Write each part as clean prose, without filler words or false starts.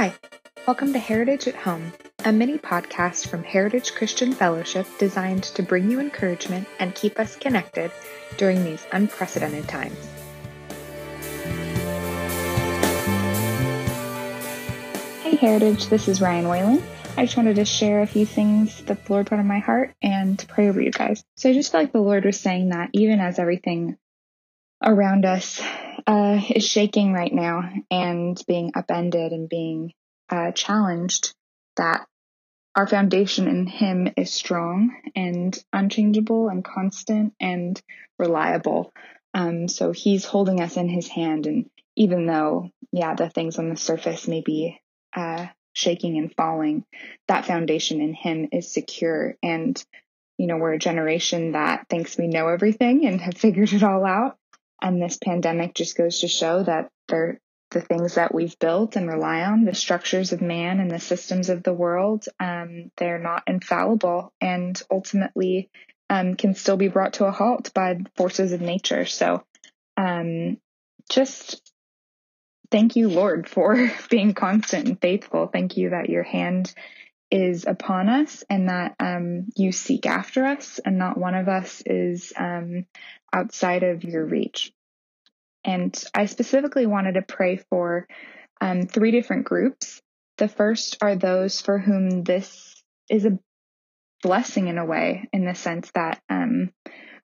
Hi, welcome to Heritage at Home, a mini podcast from Heritage Christian Fellowship designed to bring you encouragement and keep us connected during these unprecedented times. Hey Heritage, this is Ryan Whalen. I just wanted to share a few things that the Lord put on my heart and to pray over you guys. So I just felt like the Lord was saying that even as everything around us is shaking right now and being upended and being challenged, that our foundation in Him is strong and unchangeable and constant and reliable. So He's holding us in His hand. And even though, the things on the surface may be shaking and falling, that foundation in Him is secure. And, we're a generation that thinks we know everything and have figured it all out. And this pandemic just goes to show that the things that we've built and rely on, the structures of man and the systems of the world, they're not infallible and ultimately can still be brought to a halt by forces of nature. So just thank you, Lord, for being constant and faithful. Thank you that your hand is upon us and that you seek after us and not one of us is outside of your reach. And I specifically wanted to pray for three different groups. The first are those for whom this is a blessing in a way, in the sense that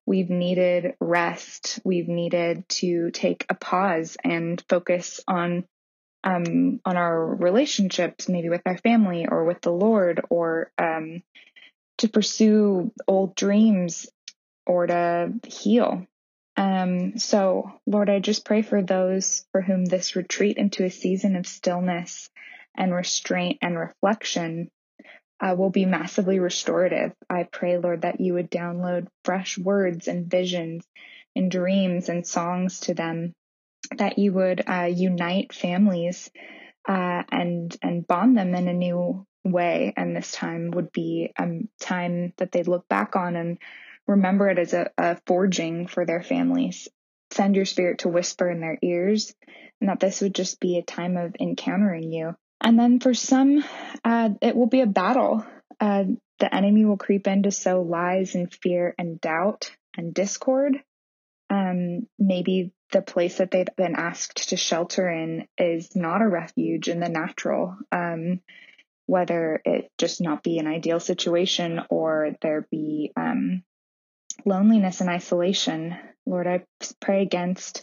we've needed rest. We've needed to take a pause and focus on our relationships, maybe with our family or with the Lord, or to pursue old dreams or to heal. So, Lord, I just pray for those for whom this retreat into a season of stillness and restraint and reflection will be massively restorative. I pray, Lord, that you would download fresh words and visions and dreams and songs to them, that you would unite families and bond them in a new way. And this time would be a time that they look back on and remember it as a forging for their families. Send your Spirit to whisper in their ears, and that this would just be a time of encountering you. And then for some, it will be a battle. The enemy will creep in to sow lies and fear and doubt and discord. Maybe the place that they've been asked to shelter in is not a refuge in the natural, whether it just not be an ideal situation or there be loneliness and isolation. Lord, I pray against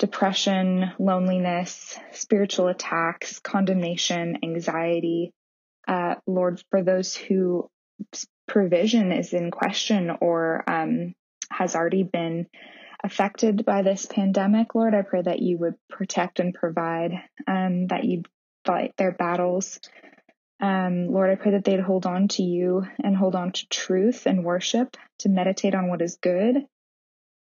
depression, loneliness, spiritual attacks, condemnation, anxiety. Lord, for those whose provision is in question or has already been affected by this pandemic, Lord, I pray that you would protect and provide, that you'd fight their battles. Lord, I pray that they'd hold on to you and hold on to truth and worship, to meditate on what is good.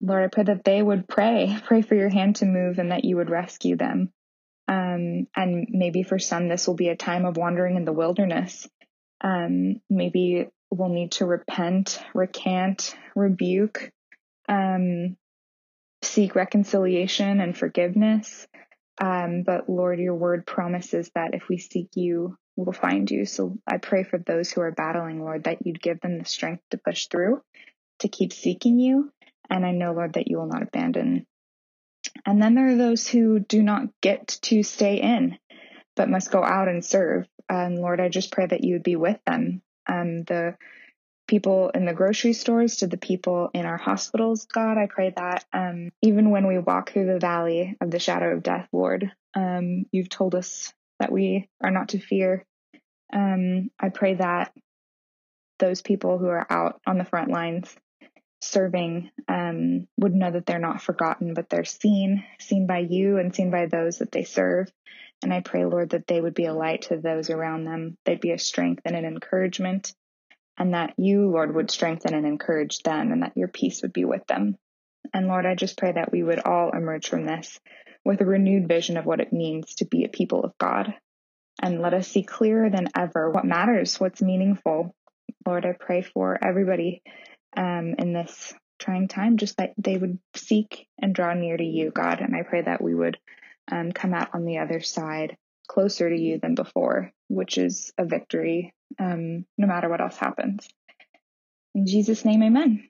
Lord, I pray that they would pray for your hand to move and that you would rescue them. And maybe for some, this will be a time of wandering in the wilderness. Maybe we'll need to repent, recant, rebuke, seek reconciliation and forgiveness. But Lord, your word promises that if we seek you, we'll find you. So I pray for those who are battling, Lord, that you'd give them the strength to push through, to keep seeking you. And I know, Lord, that you will not abandon. And then there are those who do not get to stay in, but must go out and serve. And Lord, I just pray that you would be with them. The people in the grocery stores, to the people in our hospitals, God, I pray that even when we walk through the valley of the shadow of death, Lord, you've told us that we are not to fear. I pray that those people who are out on the front lines serving would know that they're not forgotten, but they're seen by you and seen by those that they serve. And I pray, Lord, that they would be a light to those around them. They'd be a strength and an encouragement, and that you, Lord, would strengthen and encourage them, and that your peace would be with them. And Lord, I just pray that we would all emerge from this with a renewed vision of what it means to be a people of God. And let us see clearer than ever what matters, what's meaningful. Lord, I pray for everybody in this trying time, just that they would seek and draw near to you, God. And I pray that we would come out on the other side closer to you than before, which is a victory, no matter what else happens. In Jesus' name, amen.